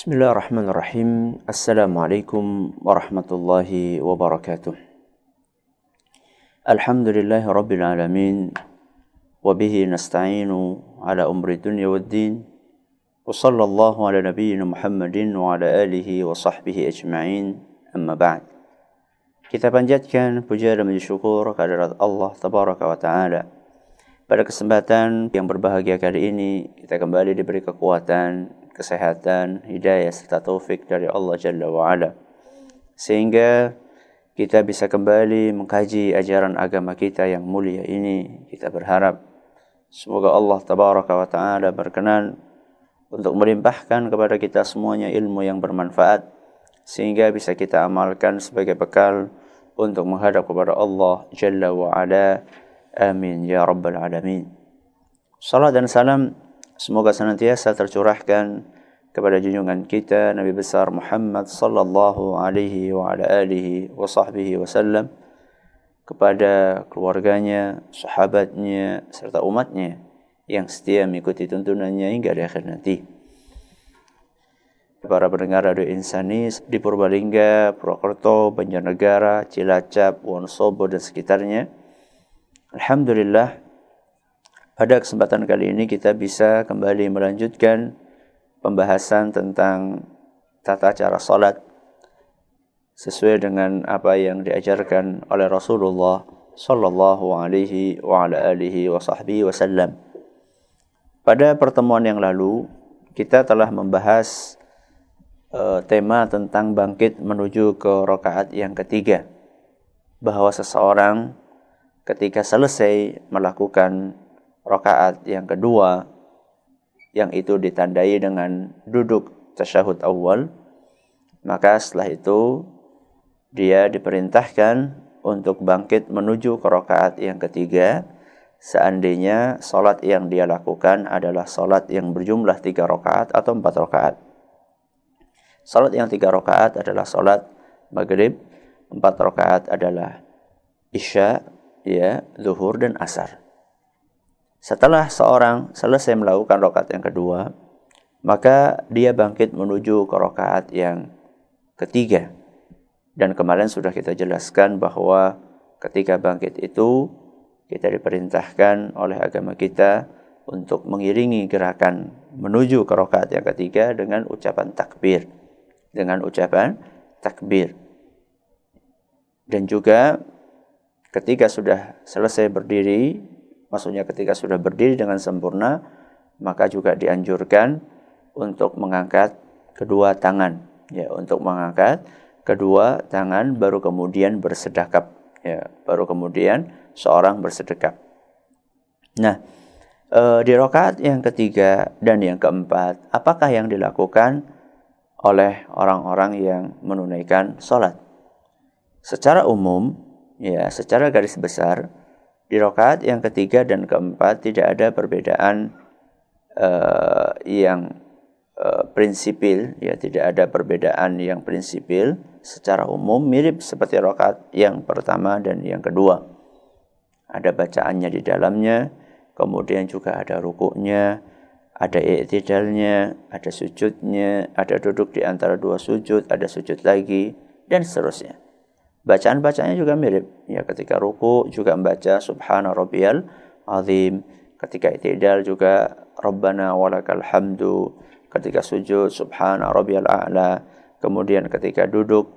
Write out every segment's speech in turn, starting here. Bismillahirrahmanirrahim. Assalamualaikum warahmatullahi wabarakatuh. Alhamdulillahi rabbil alamin. Wabihi nasta'inu ala umri dunya waddin. Wa sallallahu ala nabiyyina Muhammadin wa ala alihi wa sahbihi ajma'in. Amma ba'd. Kita panjatkan puja dan syukur kehadirat Allah tabaraka wa ta'ala. Pada kesempatan yang berbahagia kali ini, kita kembali diberi kekuatan, kesehatan, hidayah serta taufik dari Allah Jalla wa'ala sehingga kita bisa kembali mengkaji ajaran agama kita yang mulia ini. Kita berharap semoga Allah Tabaraka wa Ta'ala berkenan untuk melimpahkan kepada kita semuanya ilmu yang bermanfaat sehingga bisa kita amalkan sebagai bekal untuk menghadap kepada Allah Jalla wa'ala. Amin ya Rabbal Alamin. Salat dan salam semoga senantiasa tercurahkan kepada junjungan kita Nabi besar Muhammad sallallahu alaihi wa ala alihi wa sahbihi wasallam, kepada keluarganya, sahabatnya serta umatnya yang setia mengikuti tuntunannya hingga di akhir nanti. Para pendengar Radio Insani di Purbalingga, Purwakarta, Banjarnegara, Cilacap, Wonosobo dan sekitarnya. Alhamdulillah. Pada kesempatan kali ini kita bisa kembali melanjutkan pembahasan tentang tata cara salat sesuai dengan apa yang diajarkan oleh Rasulullah sallallahu alaihi wa ala alihi wa sahbihi wasallam. Pada pertemuan yang lalu kita telah membahas tema tentang bangkit menuju ke rakaat yang ketiga, bahwa seseorang ketika selesai melakukan rakaat yang kedua, yang itu ditandai dengan duduk tasyahud awal, maka setelah itu dia diperintahkan untuk bangkit menuju ke rakaat yang ketiga seandainya salat yang dia lakukan adalah salat yang berjumlah 3 rakaat atau 4 rakaat. Salat yang 3 rakaat adalah salat maghrib, 4 rakaat adalah isya, ya, zuhur dan asar. Setelah seorang selesai melakukan rakaat yang kedua, maka dia bangkit menuju ke rakaat yang ketiga. Dan kemarin sudah kita jelaskan bahwa ketika bangkit itu, kita diperintahkan oleh agama kita untuk mengiringi gerakan menuju ke rakaat yang ketiga dengan ucapan takbir. Dan juga ketika sudah selesai berdiri, maksudnya ketika sudah berdiri dengan sempurna, maka juga dianjurkan untuk mengangkat kedua tangan. Ya, untuk mengangkat kedua tangan baru kemudian bersedekap. Ya, baru kemudian seorang bersedekap. Nah, di rakaat yang ketiga dan yang keempat, apakah yang dilakukan oleh orang-orang yang menunaikan salat? Secara umum, ya, secara garis besar, di rakaat yang ketiga dan keempat tidak ada perbedaan prinsipil, ya, tidak ada perbedaan yang prinsipil. Secara umum mirip seperti rakaat yang pertama dan yang kedua. Ada bacaannya di dalamnya, kemudian juga ada rukuknya, ada i'tidalnya, ada sujudnya, ada duduk di antara dua sujud, ada sujud lagi dan seterusnya. Bacaan-bacaannya juga mirip, ya, ketika ruku juga membaca Subhanarabbiyal azim, ketika i'tidal juga Rabbana walakal hamdu, ketika sujud Subhanarabbiyal a'la, kemudian ketika duduk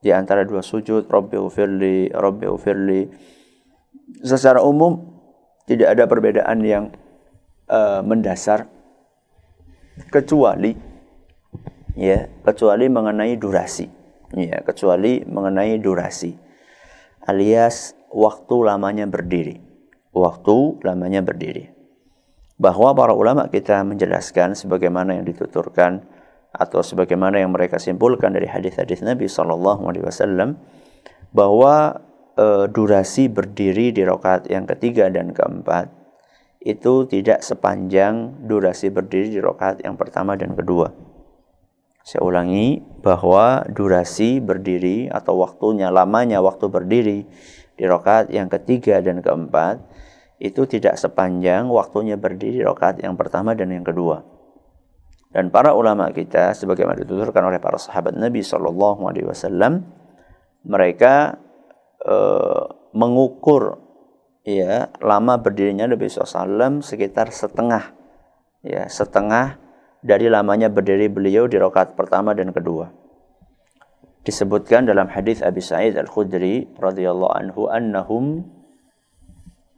di antara dua sujud Rabbighfirli. Secara umum tidak ada perbedaan yang mendasar kecuali mengenai durasi. Ya, kecuali mengenai durasi, alias waktu lamanya berdiri. Bahwa para ulama kita menjelaskan sebagaimana yang dituturkan atau sebagaimana yang mereka simpulkan dari hadis-hadis Nabi SAW, bahwa durasi berdiri di rakaat yang ketiga dan keempat itu tidak sepanjang durasi berdiri di rakaat yang pertama dan kedua. Saya ulangi, bahwa durasi berdiri atau lamanya waktu berdiri di rakaat yang ketiga dan keempat itu tidak sepanjang waktunya berdiri di rakaat yang pertama dan yang kedua. Dan para ulama kita sebagaimana dituturkan oleh para sahabat Nabi SAW, mereka mengukur ya lama berdirinya Nabi SAW sekitar setengah dari lamanya berdiri beliau di rakaat pertama dan kedua. Disebutkan dalam hadis Abu Sa'id Al-Khudri radhiyallahu anhu annahum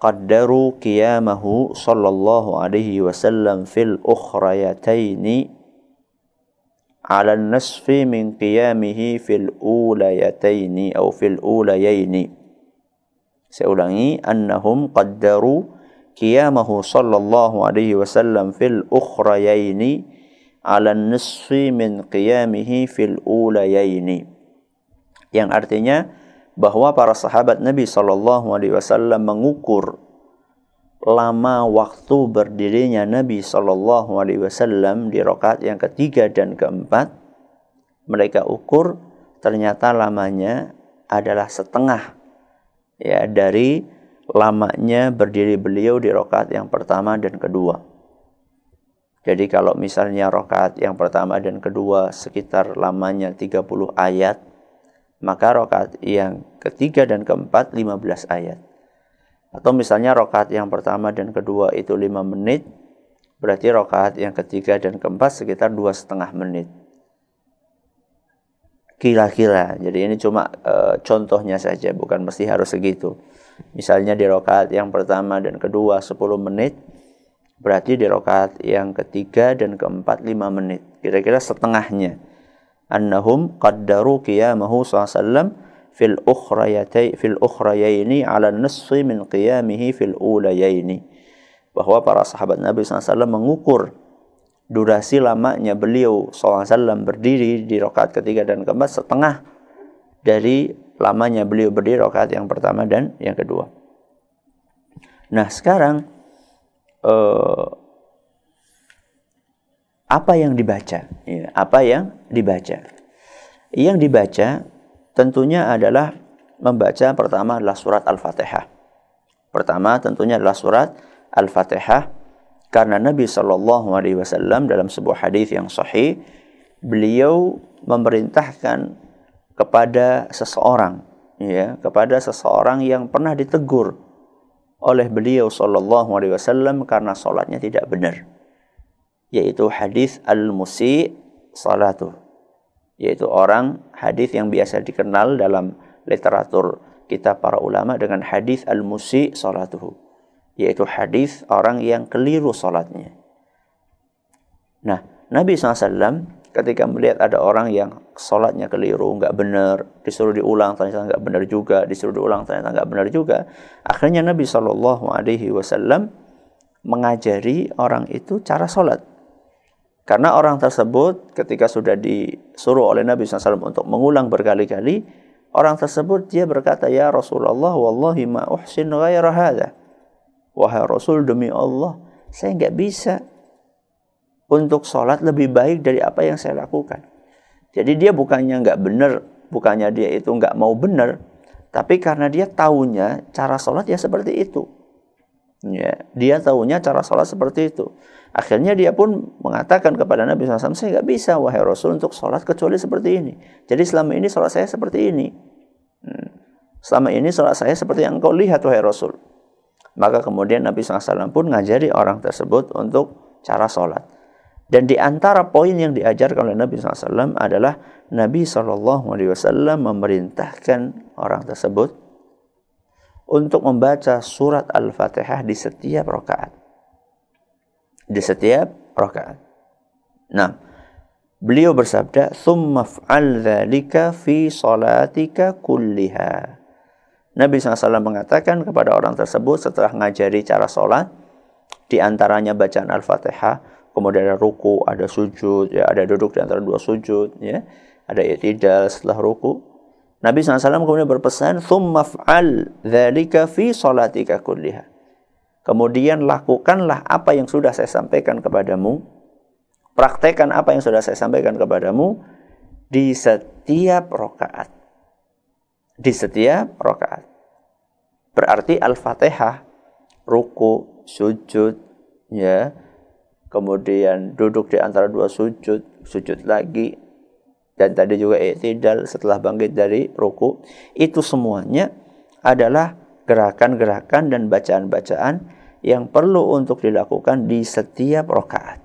qaddaru qiyamahu sallallahu alaihi wasallam fil ukhrayataini ala an-nisfi min qiyamihi fil ulayataini atau fil ulayaini. Saya ulangi, annahum qaddaru qiyamahu sallallahu alaihi wasallam fil ukhrayaini ala nisfi min qiyamihi fil ulayaini, yang artinya bahwa para sahabat Nabi sallallahu alaihi wasallam mengukur lama waktu berdirinya Nabi sallallahu alaihi wasallam di rakaat yang ketiga dan keempat. Mereka ukur, ternyata lamanya adalah setengah ya dari lamanya berdiri beliau di rakaat yang pertama dan kedua. Jadi kalau misalnya rakaat yang pertama dan kedua sekitar lamanya 30 ayat, maka rakaat yang ketiga dan keempat 15 ayat. Atau misalnya rakaat yang pertama dan kedua itu 5 menit, berarti rakaat yang ketiga dan keempat sekitar 2,5 menit. Kira-kira, jadi ini cuma contohnya saja, bukan mesti harus segitu. Misalnya di rakaat yang pertama dan kedua 10 menit, berarti di rakaat yang ketiga dan keempat 5 menit. Kira-kira setengahnya. Annahum qaddaru qiyamahu sallallahu alaihi wasallam fil ukhrayaini 'ala nisfi min qiyamihi fil ulayaini. Bahwa para sahabat Nabi sallallahu alaihi wasallam mengukur durasi lamanya beliau sallallahu alaihi wasallam berdiri di rakaat ketiga dan keempat setengah dari lamanya beliau berdiri rakaat yang pertama dan yang kedua. Nah, sekarang apa yang dibaca? Ya, apa yang dibaca? Yang dibaca tentunya adalah membaca pertama adalah surat Al-Fatihah. Pertama tentunya adalah surat Al-Fatihah, karena Nabi SAW dalam sebuah hadis yang sahih beliau memerintahkan kepada seseorang yang pernah ditegur oleh beliau sallallahu alaihi wasallam karena salatnya tidak benar, yaitu hadis al-musi salatuh, yaitu orang hadis yang biasa dikenal dalam literatur kita para ulama dengan hadis al-musi salatuh, yaitu hadis orang yang keliru salatnya. Nah, Nabi sallallahu alaihi wasallam ketika melihat ada orang yang sholatnya keliru, nggak benar, disuruh diulang, ternyata nggak benar juga, disuruh diulang, ternyata nggak benar juga. Akhirnya Nabi SAW mengajari orang itu cara sholat. Karena orang tersebut ketika sudah disuruh oleh Nabi SAW untuk mengulang berkali-kali, orang tersebut dia berkata, "Ya Rasulullah, wallahi ma uhsin ghaira hadza." Wahai Rasul, demi Allah, saya nggak bisa untuk sholat lebih baik dari apa yang saya lakukan. Jadi dia bukannya nggak benar, bukannya dia itu nggak mau benar, tapi karena dia tahunya cara sholat ya seperti itu. Ya, dia tahunya cara sholat seperti itu. Akhirnya dia pun mengatakan kepada Nabi SAW, saya nggak bisa wahai Rasul untuk sholat kecuali seperti ini. Jadi selama ini sholat saya seperti ini. Selama ini sholat saya seperti yang engkau lihat wahai Rasul. Maka kemudian Nabi SAW pun ngajari orang tersebut untuk cara sholat. Dan di antara poin yang diajarkan oleh Nabi SAW adalah Nabi SAW memerintahkan orang tersebut untuk membaca surat Al-Fatihah di setiap rakaat. Di setiap rakaat. Nah, beliau bersabda, "Tsumma fa'al dzalika fi salatika kulliha." Nabi SAW mengatakan kepada orang tersebut setelah ngajari cara salat, di antaranya bacaan Al-Fatihah, kemudian ada ruku, ada sujud, ya, ada duduk di antara dua sujud, ya, ada i'tidal setelah ruku. Nabi SAW kemudian berpesan, "Tsumma fa'al dzalika fi shalatika kulliha." Kemudian lakukanlah apa yang sudah saya sampaikan kepadamu, praktekkan apa yang sudah saya sampaikan kepadamu di setiap rakaat. Di setiap rakaat. Berarti Al-Fatihah, ruku, sujud, ya, kemudian duduk di antara dua sujud, sujud lagi, dan tadi juga i'tidal setelah bangkit dari ruku. Itu semuanya adalah gerakan-gerakan dan bacaan-bacaan yang perlu untuk dilakukan di setiap rakaat.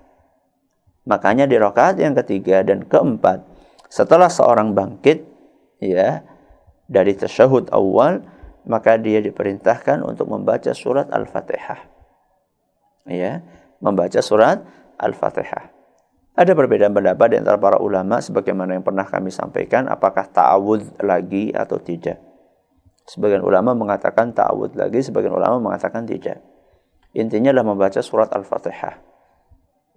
Makanya di rakaat yang ketiga dan keempat, setelah seorang bangkit ya dari tasyahud awal, maka dia diperintahkan untuk membaca surat Al-Fatihah. Ya, membaca surat Al-Fatihah. Ada perbedaan pendapat di antara para ulama sebagaimana yang pernah kami sampaikan, apakah ta'awudz lagi atau tidak. Sebagian ulama mengatakan ta'awudz lagi, sebagian ulama mengatakan tidak. Intinya adalah membaca surat Al-Fatihah.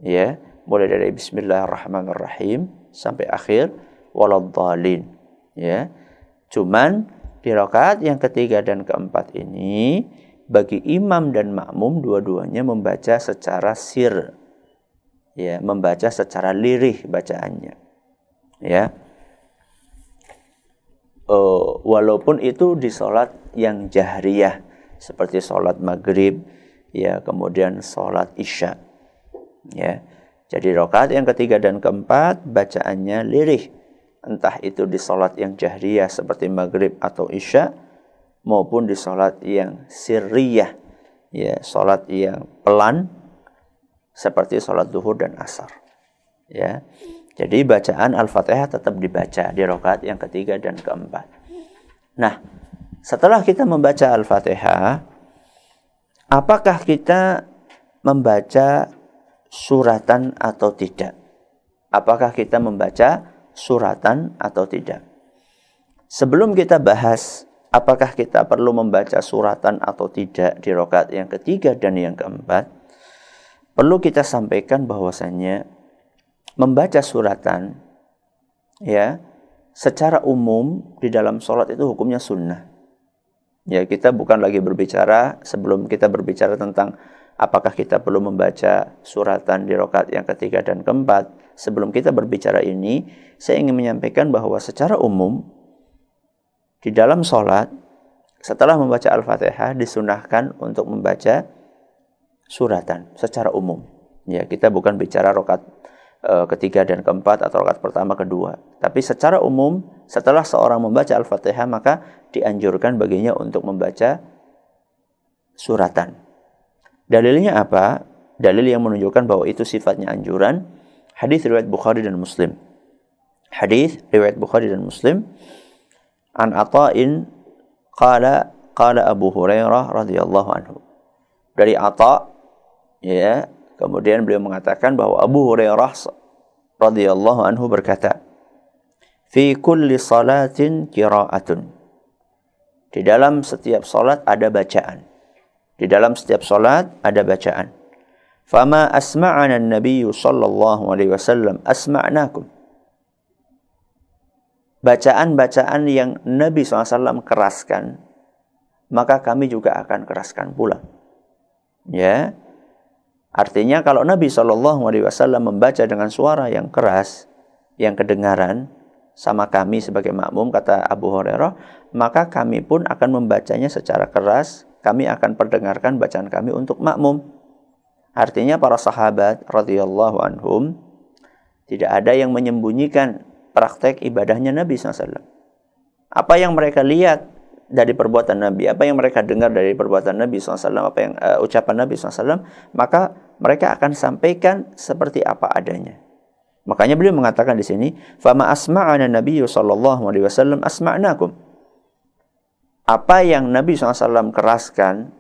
Ya, mulai dari Bismillahirrahmanirrahim sampai akhir waladhdallin. Ya. Cuman di rakaat yang ketiga dan keempat ini bagi imam dan makmum dua-duanya membaca secara sir. Ya, membaca secara lirih bacaannya. Ya. Walaupun itu di salat yang jahriyah seperti salat maghrib, ya, kemudian salat isya. Ya. Jadi rakaat yang ketiga dan keempat bacaannya lirih. Entah itu di salat yang jahriyah seperti maghrib atau isya maupun di salat yang sirriyah. Ya, salat yang pelan seperti sholat zuhur dan asar. Ya. Jadi bacaan Al-Fatihah tetap dibaca di rakaat yang ketiga dan keempat. Nah, setelah kita membaca Al-Fatihah, apakah kita membaca suratan atau tidak? Apakah kita membaca suratan atau tidak? Sebelum kita bahas apakah kita perlu membaca suratan atau tidak di rakaat yang ketiga dan yang keempat, perlu kita sampaikan bahwasannya membaca suratan ya secara umum di dalam sholat itu hukumnya sunnah. Ya, kita bukan lagi berbicara sebelum kita berbicara tentang apakah kita perlu membaca suratan di rakaat yang ketiga dan keempat. Sebelum kita berbicara ini, saya ingin menyampaikan bahwa secara umum di dalam sholat setelah membaca Al-Fatihah disunahkan untuk membaca suratan secara umum. Ya, kita bukan bicara rakaat ketiga dan keempat atau rakaat pertama kedua, tapi secara umum setelah seorang membaca Al-Fatihah maka dianjurkan baginya untuk membaca suratan. Dalilnya apa? Dalil yang menunjukkan bahwa itu sifatnya anjuran, hadis riwayat Bukhari dan Muslim. Hadis riwayat Bukhari dan Muslim, an Ata'in qala qala Abu Hurairah radhiyallahu anhu. Dari Atha' ya, kemudian beliau mengatakan bahwa Abu Hurairah radhiyallahu anhu berkata, "Fi kulli salatin qira'atun." Di dalam setiap salat ada bacaan. Di dalam setiap salat ada bacaan. "Fama asma'ana an-nabiy sallallahu alaihi wasallam asma'nakum." Bacaan-bacaan yang Nabi SAW keraskan, maka kami juga akan keraskan pula. Ya. Artinya kalau Nabi SAW membaca dengan suara yang keras, yang kedengaran sama kami sebagai makmum, kata Abu Hurairah, maka kami pun akan membacanya secara keras, kami akan perdengarkan bacaan kami untuk makmum. Artinya para sahabat radhiyallahu anhum tidak ada yang menyembunyikan praktek ibadahnya Nabi SAW. Apa yang mereka lihat dari perbuatan Nabi, apa yang mereka dengar dari perbuatan Nabi SAW, apa yang ucapan Nabi SAW, maka mereka akan sampaikan seperti apa adanya. Makanya beliau mengatakan di sini, "Fama asma'ana Nabiyyu sallallahu alaihi wasallam asma'nakum." Apa yang Nabi SAW keraskan,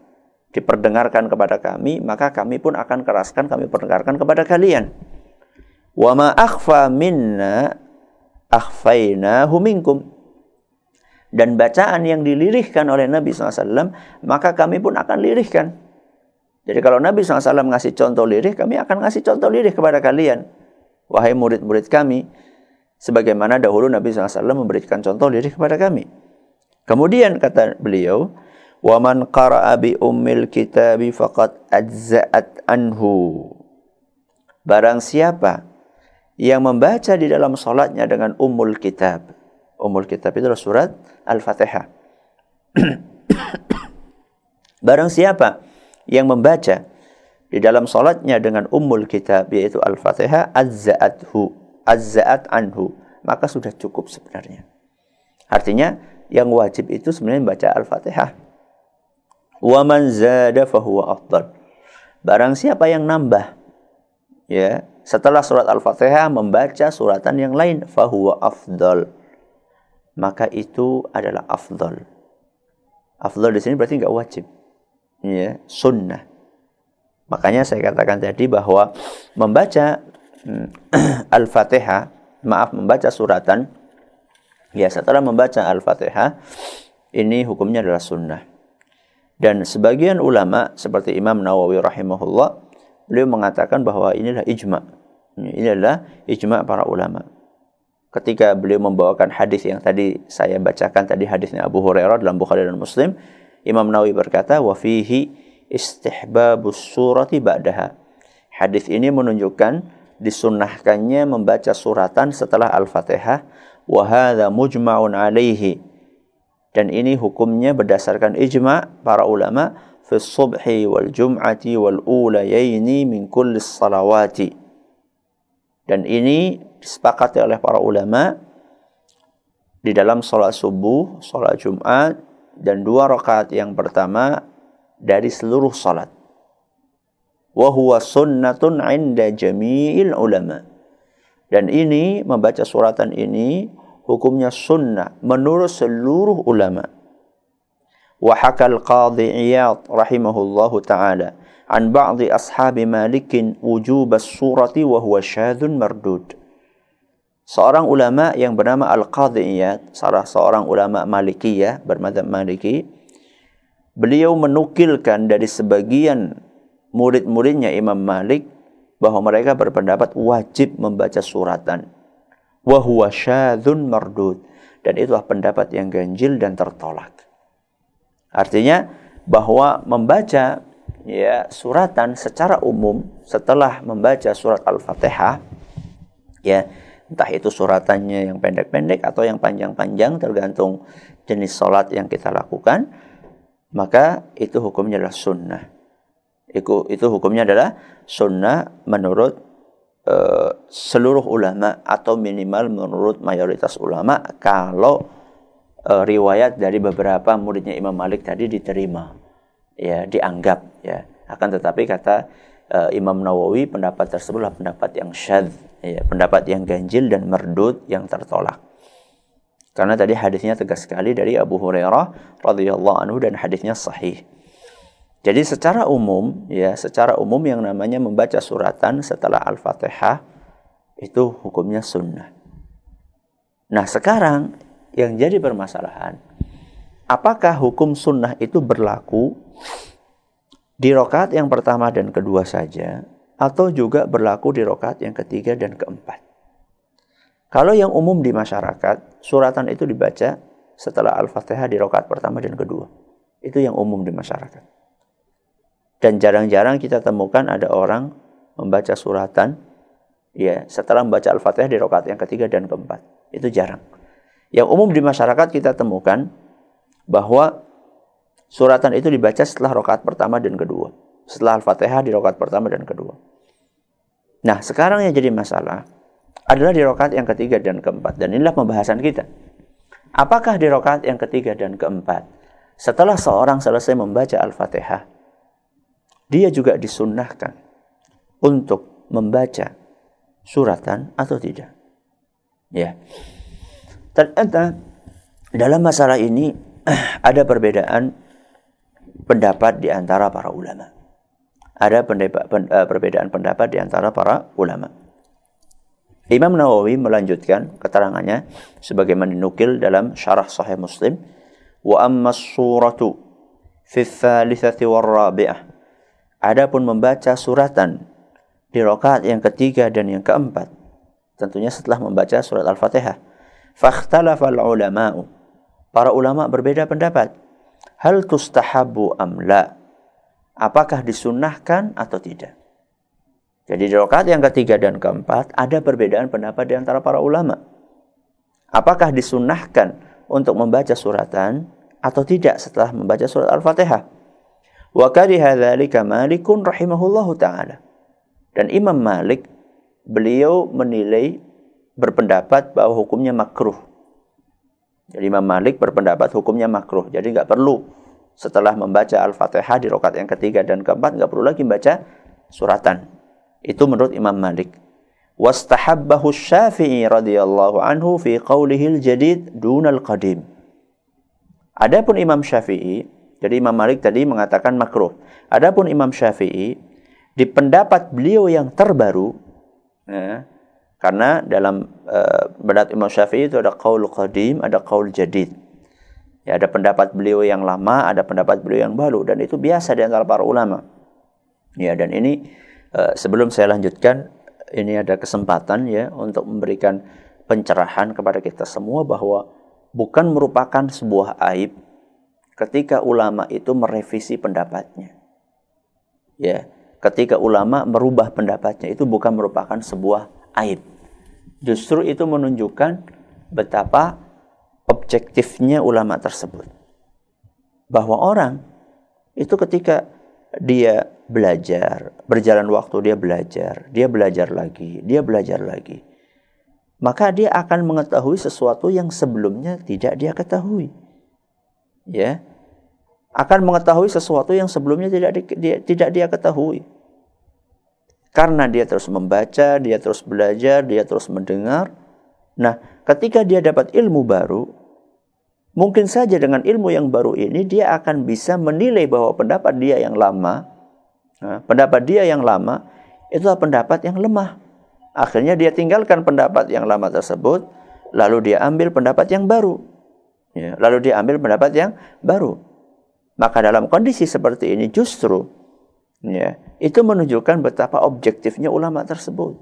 diperdengarkan kepada kami, maka kami pun akan keraskan, kami perdengarkan kepada kalian. "Wa ma akhfa minna akhfainahu minkum." Dan bacaan yang dilirihkan oleh Nabi SAW, maka kami pun akan lirihkan. Jadi kalau Nabi SAW ngasih contoh lirih, kami akan ngasih contoh lirih kepada kalian, wahai murid-murid kami, sebagaimana dahulu Nabi SAW memberikan contoh lirih kepada kami. Kemudian kata beliau, "Wa man qara'a bi ummil kitabi faqad ajza'at anhu." Barang siapa yang membaca di dalam salatnya dengan ummul kitab. Ummul kitab itu adalah surat Al-Fatihah. Barang siapa yang membaca di dalam solatnya dengan ummul kitab, yaitu Al-Fatihah, azza'at anhu, maka sudah cukup sebenarnya. Artinya yang wajib itu sebenarnya membaca Al-Fatihah. Wa man zada fahuwa afdal. Barang siapa yang nambah, ya, setelah surat Al-Fatihah membaca suratan yang lain, fahuwa afdal, maka itu adalah afdal. Afdal di sini berarti enggak wajib, ya, sunnah. Makanya saya katakan tadi bahwa membaca Al-Fatihah, membaca suratan, ya, setelah membaca Al-Fatihah, ini hukumnya adalah sunnah. Dan sebagian ulama seperti Imam Nawawi rahimahullah, beliau mengatakan bahwa inilah ijma'. Ini adalah ijma' para ulama. Ketika beliau membawakan hadis yang tadi saya bacakan tadi, hadisnya Abu Hurairah dalam Bukhari dan Muslim, Imam Nawawi berkata, "Wa fihi istihbabus surati ba'daha." Hadis ini menunjukkan disunnahkannya membaca suratan setelah Al-Fatihah. Wa hadza mujma'un alaihi, dan ini hukumnya berdasarkan ijma' para ulama fi subhi wal jum'ati wal ulayaini min kulli salawati, dan ini disepakati oleh para ulama di dalam salat subuh, salat Jumat, dan 2 rakaat yang pertama dari seluruh salat. Wa huwa sunnatun 'inda jami'il ulama. Dan ini membaca suratan ini hukumnya sunnah menurut seluruh ulama. Wa hakal qadhi Iyad rahimahullahu taala an ba'dhi ashabi Malikin wujub as-surati wa huwa syadun mardud. Seorang ulama yang bernama Al-Qadhi Iyad, salah seorang ulama Malikiyah, bermadzhab Maliki, beliau menukilkan dari sebagian murid-muridnya Imam Malik bahwa mereka berpendapat wajib membaca suratan. Wa huwa syadzun mardud, dan itulah pendapat yang ganjil dan tertolak. Artinya bahwa membaca, ya, suratan secara umum setelah membaca surat Al-Fatihah, ya, entah itu suratannya yang pendek-pendek atau yang panjang-panjang tergantung jenis salat yang kita lakukan, maka itu hukumnya adalah sunnah. Itu hukumnya adalah sunnah menurut seluruh ulama, atau minimal menurut mayoritas ulama, kalau riwayat dari beberapa muridnya Imam Malik tadi diterima, ya, dianggap, ya. Akan tetapi kata Imam Nawawi, pendapat tersebutlah pendapat yang syadz, ya, pendapat yang ganjil dan merdud, yang tertolak. Karena tadi hadisnya tegas sekali dari Abu Hurairah radhiyallahu anhu, dan hadisnya sahih. Jadi secara umum, ya, secara umum yang namanya membaca suratan setelah Al-Fatihah itu hukumnya sunnah. Nah, sekarang yang jadi permasalahan, apakah hukum sunnah itu berlaku di rakaat yang pertama dan kedua saja, atau juga berlaku di rakaat yang ketiga dan keempat? Kalau yang umum di masyarakat, suratan itu dibaca setelah Al-Fatihah di rakaat pertama dan kedua. Itu yang umum di masyarakat. Dan jarang-jarang kita temukan ada orang membaca suratan, ya, setelah membaca Al-Fatihah di rakaat yang ketiga dan keempat. Itu jarang. Yang umum di masyarakat kita temukan bahwa suratan itu dibaca setelah rakaat pertama dan kedua, setelah Al-Fatihah di rakaat pertama dan kedua. Nah, sekarang yang jadi masalah adalah di rakaat yang ketiga dan keempat. Dan inilah pembahasan kita. Apakah di rakaat yang ketiga dan keempat, setelah seorang selesai membaca Al-Fatihah, dia juga disunnahkan untuk membaca suratan atau tidak? Ya. Ternyata dalam masalah ini ada perbedaan pendapat di antara para ulama. Ada perbedaan pendapat di antara para ulama. Imam Nawawi melanjutkan keterangannya sebagaimana dinukil dalam syarah Sahih Muslim, wa ammas suratu fi tsalitsati war rabi'ah. Adapun membaca suratan di rakaat yang ketiga dan yang keempat, tentunya setelah membaca surat Al-Fatihah, fakhtalafal ulama'u. Para ulama berbeda pendapat. Hal tustahabu am la? Apakah disunnahkan atau tidak? Jadi di rakaat yang ketiga dan keempat ada perbedaan pendapat di antara para ulama. Apakah disunnahkan untuk membaca suratan atau tidak setelah membaca surat Al-Fatihah? Wa kariha dzalika Malikun rahimahullahu ta'ala. Dan Imam Malik, beliau menilai, berpendapat bahwa hukumnya makruh. Jadi Imam Malik berpendapat hukumnya makruh. Jadi nggak perlu setelah membaca Al-Fatihah di rakaat yang ketiga dan keempat, nggak perlu lagi membaca suratan. Itu menurut Imam Malik. Wastahabbahu Syafi'i radhiyallahu anhu fi qawlihil jadid dunal qadim. Adapun Imam Syafi'i, jadi Imam Malik tadi mengatakan makruh. Adapun Imam Syafi'i, di pendapat beliau yang terbaru, karena dalam pendapat Imam Syafi'i itu ada qaul qadim, ada qaul jadid. Ya, ada pendapat beliau yang lama, ada pendapat beliau yang baru, dan itu biasa di antara para ulama. Ya, dan ini sebelum saya lanjutkan, ini ada kesempatan ya untuk memberikan pencerahan kepada kita semua bahwa bukan merupakan sebuah aib ketika ulama itu merevisi pendapatnya. Ya, ketika ulama merubah pendapatnya, itu bukan merupakan sebuah aib. Justru itu menunjukkan betapa objektifnya ulama tersebut. Bahwa orang itu ketika dia belajar, berjalan waktu dia belajar lagi. Maka dia akan mengetahui sesuatu yang sebelumnya tidak dia ketahui. Ya, akan mengetahui sesuatu yang sebelumnya tidak dia ketahui. Karena dia terus membaca, dia terus belajar, dia terus mendengar. Nah, ketika dia dapat ilmu baru, mungkin saja dengan ilmu yang baru ini dia akan bisa menilai bahwa pendapat dia yang lama, itulah pendapat yang lemah. Akhirnya dia tinggalkan pendapat yang lama tersebut, lalu dia ambil pendapat yang baru. Maka dalam kondisi seperti ini justru ya, itu menunjukkan betapa objektifnya ulama tersebut.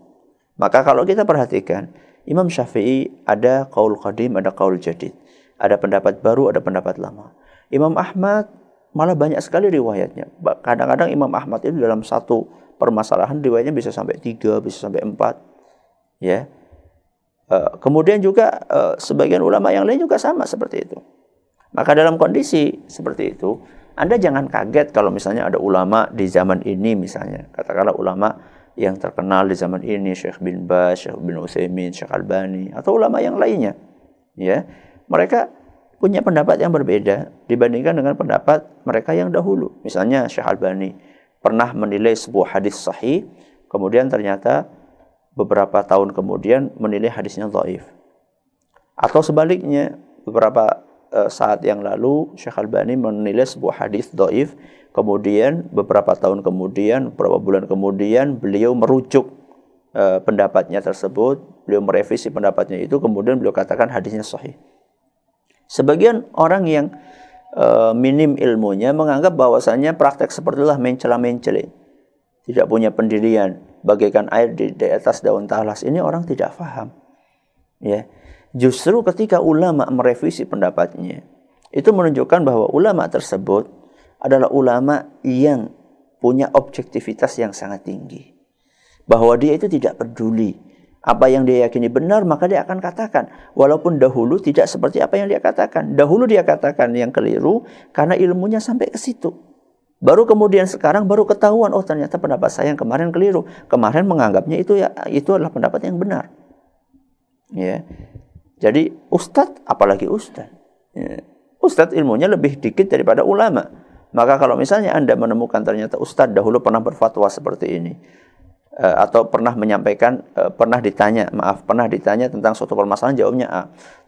Maka kalau kita perhatikan, Imam Syafi'i ada qaul qadim, ada qaul jadid. Ada pendapat baru, ada pendapat lama. Imam Ahmad malah banyak sekali riwayatnya. Kadang-kadang Imam Ahmad itu dalam satu permasalahan riwayatnya bisa sampai 3, bisa sampai 4. Ya. Kemudian juga sebagian ulama yang lain juga sama seperti itu. Maka dalam kondisi seperti itu, Anda jangan kaget kalau misalnya ada ulama di zaman ini misalnya. Katakanlah ulama yang terkenal di zaman ini, Syekh bin Baz, Syekh bin Utsaimin, Syekh Albani, atau ulama yang lainnya. Ya, mereka punya pendapat yang berbeda dibandingkan dengan pendapat mereka yang dahulu. Misalnya Syekh Albani pernah menilai sebuah hadis sahih, kemudian ternyata beberapa tahun kemudian menilai hadisnya dhaif. Atau sebaliknya, beberapa saat yang lalu Syekh Al-Albani menilai sebuah hadis dhaif, kemudian beberapa tahun kemudian, beberapa bulan kemudian beliau merujuk pendapatnya tersebut, beliau merevisi pendapatnya itu, kemudian beliau katakan hadisnya sahih. Sebagian orang yang minim ilmunya menganggap bahwasannya praktek sepertilah mencela-menceli, tidak punya pendirian, bagaikan air di atas daun talas. Ini orang tidak faham. Ya. Justru ketika ulama merevisi pendapatnya, itu menunjukkan bahwa ulama tersebut adalah ulama yang punya objektivitas yang sangat tinggi. Bahwa dia itu tidak peduli. Apa yang dia yakini benar, maka dia akan katakan. Walaupun dahulu tidak seperti apa yang dia katakan. Dahulu dia katakan yang keliru, karena ilmunya sampai ke situ. Baru kemudian sekarang baru ketahuan, oh ternyata pendapat saya yang kemarin keliru. Kemarin menganggapnya itu adalah pendapat yang benar. Ya. Jadi ustadz, apalagi ustadz. Ustadz ilmunya lebih dikit daripada ulama. Maka kalau misalnya Anda menemukan ternyata ustadz dahulu pernah berfatwa seperti ini, atau pernah menyampaikan, pernah ditanya tentang suatu permasalahan, jawabnya A.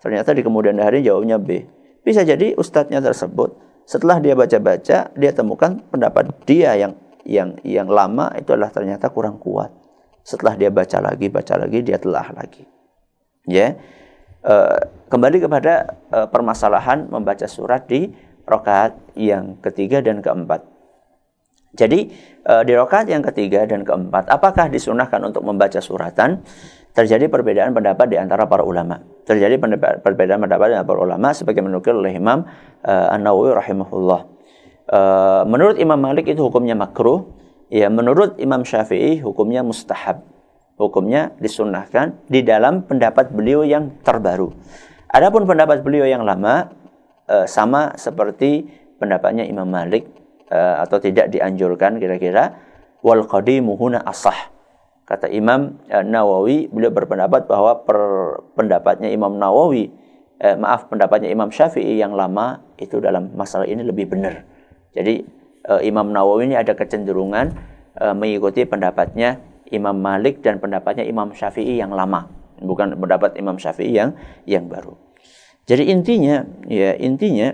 Ternyata di kemudian hari jawabnya B. Bisa jadi ustadznya tersebut setelah dia baca-baca, dia temukan pendapat dia yang lama itu adalah ternyata kurang kuat. Setelah dia baca lagi, dia telah lagi. Ya. Kembali kepada permasalahan membaca surat di rakaat yang ketiga dan keempat. Jadi di rakaat yang ketiga dan keempat, apakah disunahkan untuk membaca suratan? Terjadi perbedaan pendapat di antara para ulama. Sebagaimana dinukil oleh Imam An-Nawawi rahimahullah. Menurut Imam Malik itu hukumnya makruh. Ya, menurut Imam Syafi'i hukumnya mustahab. Hukumnya disunnahkan di dalam pendapat beliau yang terbaru. Adapun pendapat beliau yang lama sama seperti pendapatnya Imam Malik atau tidak dianjurkan kira-kira. Wal qadimu huna ashah. Kata Imam Nawawi, beliau berpendapat bahwa pendapatnya Imam Nawawi, pendapatnya Imam Syafi'i yang lama itu dalam masalah ini lebih benar. Jadi Imam Nawawi ini ada kecenderungan mengikuti pendapatnya Imam Malik dan pendapatnya Imam Syafi'i yang lama, bukan pendapat Imam Syafi'i yang baru. Jadi intinya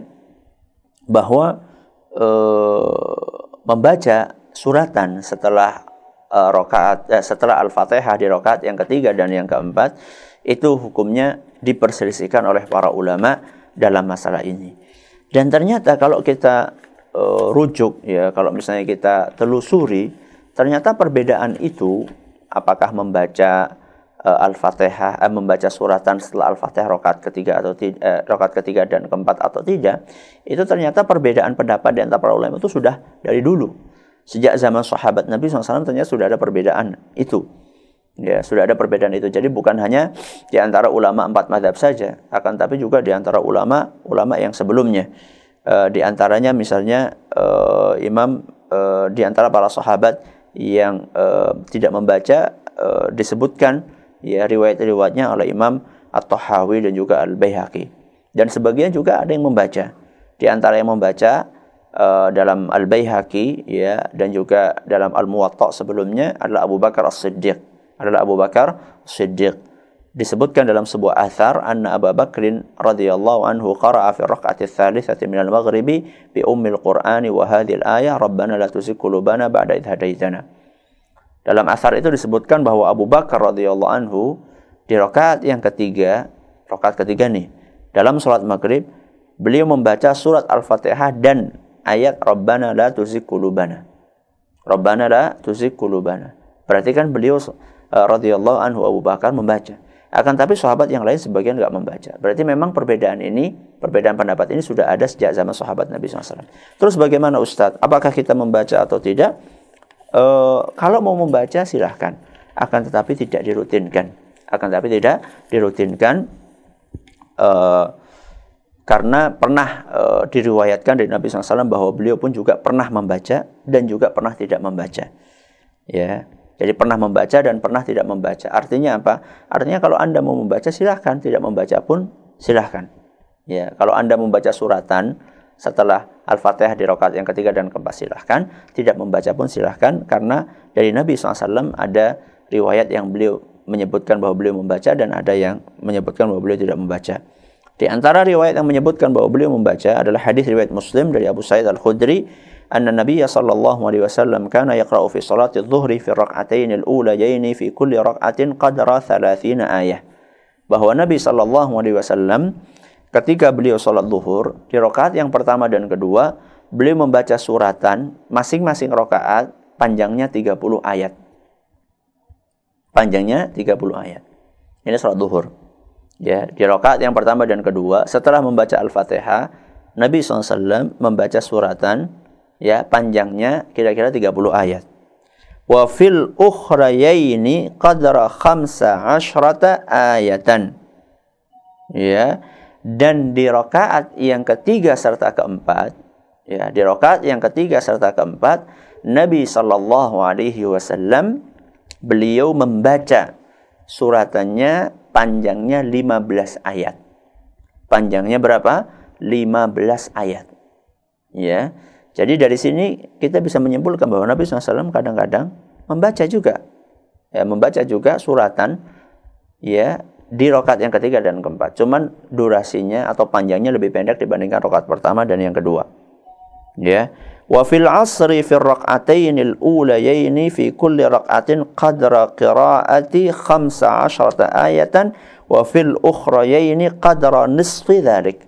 bahwa membaca suratan setelah setelah Al-Fatihah di rakaat yang ketiga dan yang keempat itu hukumnya diperselisihkan oleh para ulama dalam masalah ini. Dan ternyata kalau kita rujuk ya, kalau misalnya kita telusuri, ternyata perbedaan itu apakah membaca Al-Fatihah, membaca suratan setelah Al-Fatihah rakaat ketiga atau rakaat ketiga dan keempat atau tidak, itu ternyata perbedaan pendapat di antara para ulama itu sudah dari dulu. Sejak zaman sahabat Nabi SAW ternyata sudah ada perbedaan itu. Ya, sudah ada perbedaan itu. Jadi bukan hanya di antara ulama 4 mazhab saja, akan tapi juga di antara ulama yang sebelumnya. Di antaranya misalnya imam di antara para sahabat yang tidak membaca disebutkan ya, riwayat-riwayatnya oleh Imam At-Tahawi dan juga Al-Bayhaqi. Dan sebagian juga ada yang membaca. Di antara yang membaca dalam Al-Bayhaqi ya, dan juga dalam Al-Muwatta sebelumnya adalah Abu Bakar As-Siddiq. Disebutkan dalam sebuah athar, anna Abu Bakrin radhiyallahu anhu qara'a fi raka'ati tsalitsati minal maghribi bi ummil Qur'ani wa hadhil ayah rabbana la tuzigh qulubana ba'da idh hadaitana. Dalam asar itu disebutkan bahwa Abu Bakar radhiyallahu anhu di rakaat ketiga nih, dalam salat maghrib beliau membaca surat Al-Fatihah dan ayat Rabbana la tuzigh qulubana. Berarti kan beliau radhiyallahu anhu Abu Bakar membaca. Akan tapi sahabat yang lain sebagian enggak membaca. Berarti memang perbedaan pendapat ini sudah ada sejak zaman sahabat Nabi SAW. Terus bagaimana Ustaz? Apakah kita membaca atau tidak? Kalau mau membaca silahkan, akan tetapi tidak dirutinkan karena pernah diriwayatkan dari Nabi SAW bahwa beliau pun juga pernah membaca dan juga pernah tidak membaca ya. Jadi pernah membaca dan pernah tidak membaca, artinya apa? Artinya kalau Anda mau membaca silahkan, tidak membaca pun silahkan ya. Kalau Anda membaca suratan setelah Al-Fatihah di rakaat yang ketiga dan keempat silahkan, tidak membaca pun silahkan, karena dari Nabi SAW ada riwayat yang beliau menyebutkan bahwa beliau membaca dan ada yang menyebutkan bahwa beliau tidak membaca. Di antara riwayat yang menyebutkan bahwa beliau membaca adalah hadis riwayat Muslim dari Abu Sa'id Al-Khudri, anna Nabiya sallallahu alaihi wasallam kana yaqra'u fi salati adh-dhuhri fi rak'atayn al-ulayaini fi kulli rak'atin qadra 30 ayah. Bahwa Nabi sallallahu alaihi wasallam ketika beliau sholat zuhur, di rokaat yang pertama dan kedua, beliau membaca suratan masing-masing rokaat panjangnya 30 ayat. Ini sholat zuhur. Ya, di rokaat yang pertama dan kedua, setelah membaca Al-Fatihah, Nabi SAW membaca suratan ya, panjangnya kira-kira 30 ayat. Wa fil ukhrayaini qadra 15 ayatan. Ya. Dan di rakaat yang ketiga serta keempat, ya, di rakaat yang ketiga serta keempat, Nabi sallallahu alaihi wasallam beliau membaca suratannya panjangnya 15 ayat. Panjangnya berapa? 15 ayat. Ya. Jadi dari sini kita bisa menyimpulkan bahwa Nabi sallallahu alaihi wasallam kadang-kadang membaca juga. Ya, membaca juga suratan ya, di rakaat yang ketiga dan keempat. Cuman durasinya atau panjangnya lebih pendek dibandingkan rakaat pertama dan yang kedua. Ya. Wa fil 'ashri fi rak'atayn al-ulayayn fi kulli rak'atin qadra qira'ati 15 ayatan wa fil ukhrayayn qadra nisfi dzalik.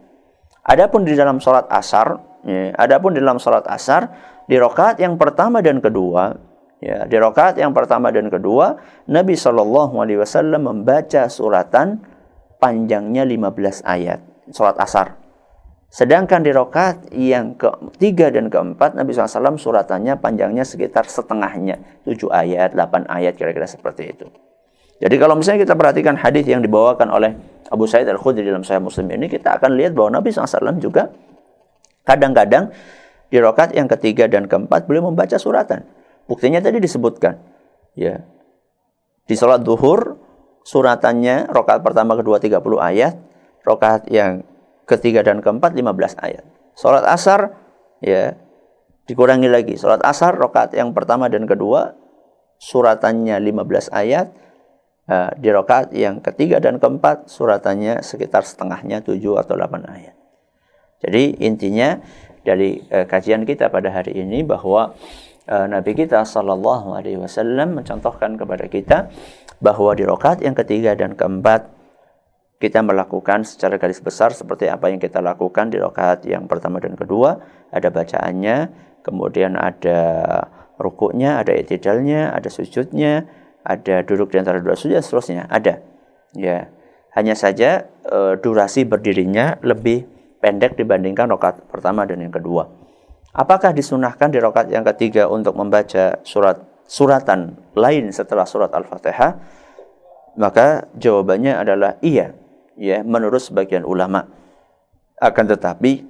Adapun di dalam salat asar, ya, di rakaat yang pertama dan kedua, ya, di rakaat yang pertama dan kedua, Nabi SAW membaca suratan panjangnya 15 ayat, salat asar. Sedangkan di rakaat yang ketiga dan keempat, Nabi SAW suratannya panjangnya sekitar setengahnya, 7 ayat, 8 ayat, kira-kira seperti itu. Jadi kalau misalnya kita perhatikan hadis yang dibawakan oleh Abu Sa'id Al-Khudri dalam Sahih Muslim ini, kita akan lihat bahwa Nabi SAW juga kadang-kadang Di rakaat yang ketiga dan keempat beliau membaca suratan. Buktinya tadi disebutkan. Ya. Di salat zuhur suratannya rakaat pertama, kedua 30 ayat, rakaat yang ketiga dan keempat 15 ayat. Salat asar ya dikurangi lagi. Salat asar rakaat yang pertama dan kedua suratannya 15 ayat. Di rakaat yang ketiga dan keempat suratannya sekitar setengahnya 7 atau 8 ayat. Jadi intinya dari kajian kita pada hari ini bahwa Nabi kita sallallahu alaihi wasallam mencontohkan kepada kita bahwa di rakaat yang ketiga dan keempat kita melakukan secara garis besar seperti apa yang kita lakukan di rakaat yang pertama dan kedua, ada bacaannya, kemudian ada rukuknya, ada i'tidalnya, ada sujudnya, ada duduk di antara dua sujud, seterusnya ada. Ya, hanya saja durasi berdirinya lebih pendek dibandingkan rakaat pertama dan yang kedua. Apakah disunahkan di rakaat yang ketiga untuk membaca suratan lain setelah surat Al-Fatihah? Maka jawabannya adalah iya, ya, menurut sebagian ulama. Akan tetapi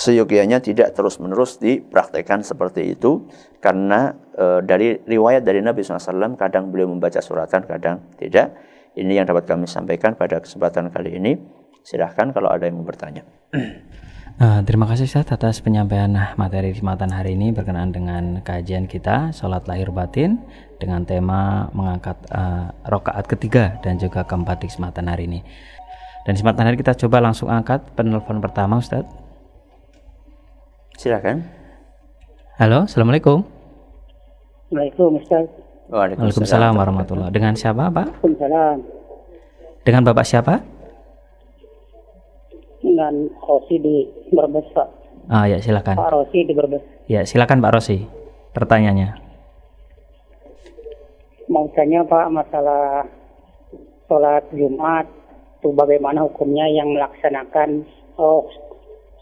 seyogianya tidak terus-menerus dipraktikkan seperti itu, karena dari riwayat dari Nabi SAW kadang beliau membaca suratan, kadang tidak. Ini yang dapat kami sampaikan pada kesempatan kali ini. Silahkan kalau ada yang mau bertanya. Terima kasih Ustaz atas penyampaian materi khidmatan hari ini berkenaan dengan kajian kita Salat Lahir Batin dengan tema mengangkat rakaat ketiga dan juga keempat di kesempatan hari ini. Dan kesempatan hari kita coba langsung angkat penelpon pertama Ustaz. Silakan. Halo, assalamualaikum. Waalaikumsalam. Waalaikumsalam warahmatullah. Dengan siapa, Pak? Waalaikumsalam. Dengan Bapak siapa? Dengan Rosi di Brebes, Pak. Ah ya, silakan. Pak Rosi di Brebes. Ya, silakan Pak Rosi. Pertanyaannya. Mau tanya Pak masalah sholat Jumat, itu bagaimana hukumnya yang melaksanakan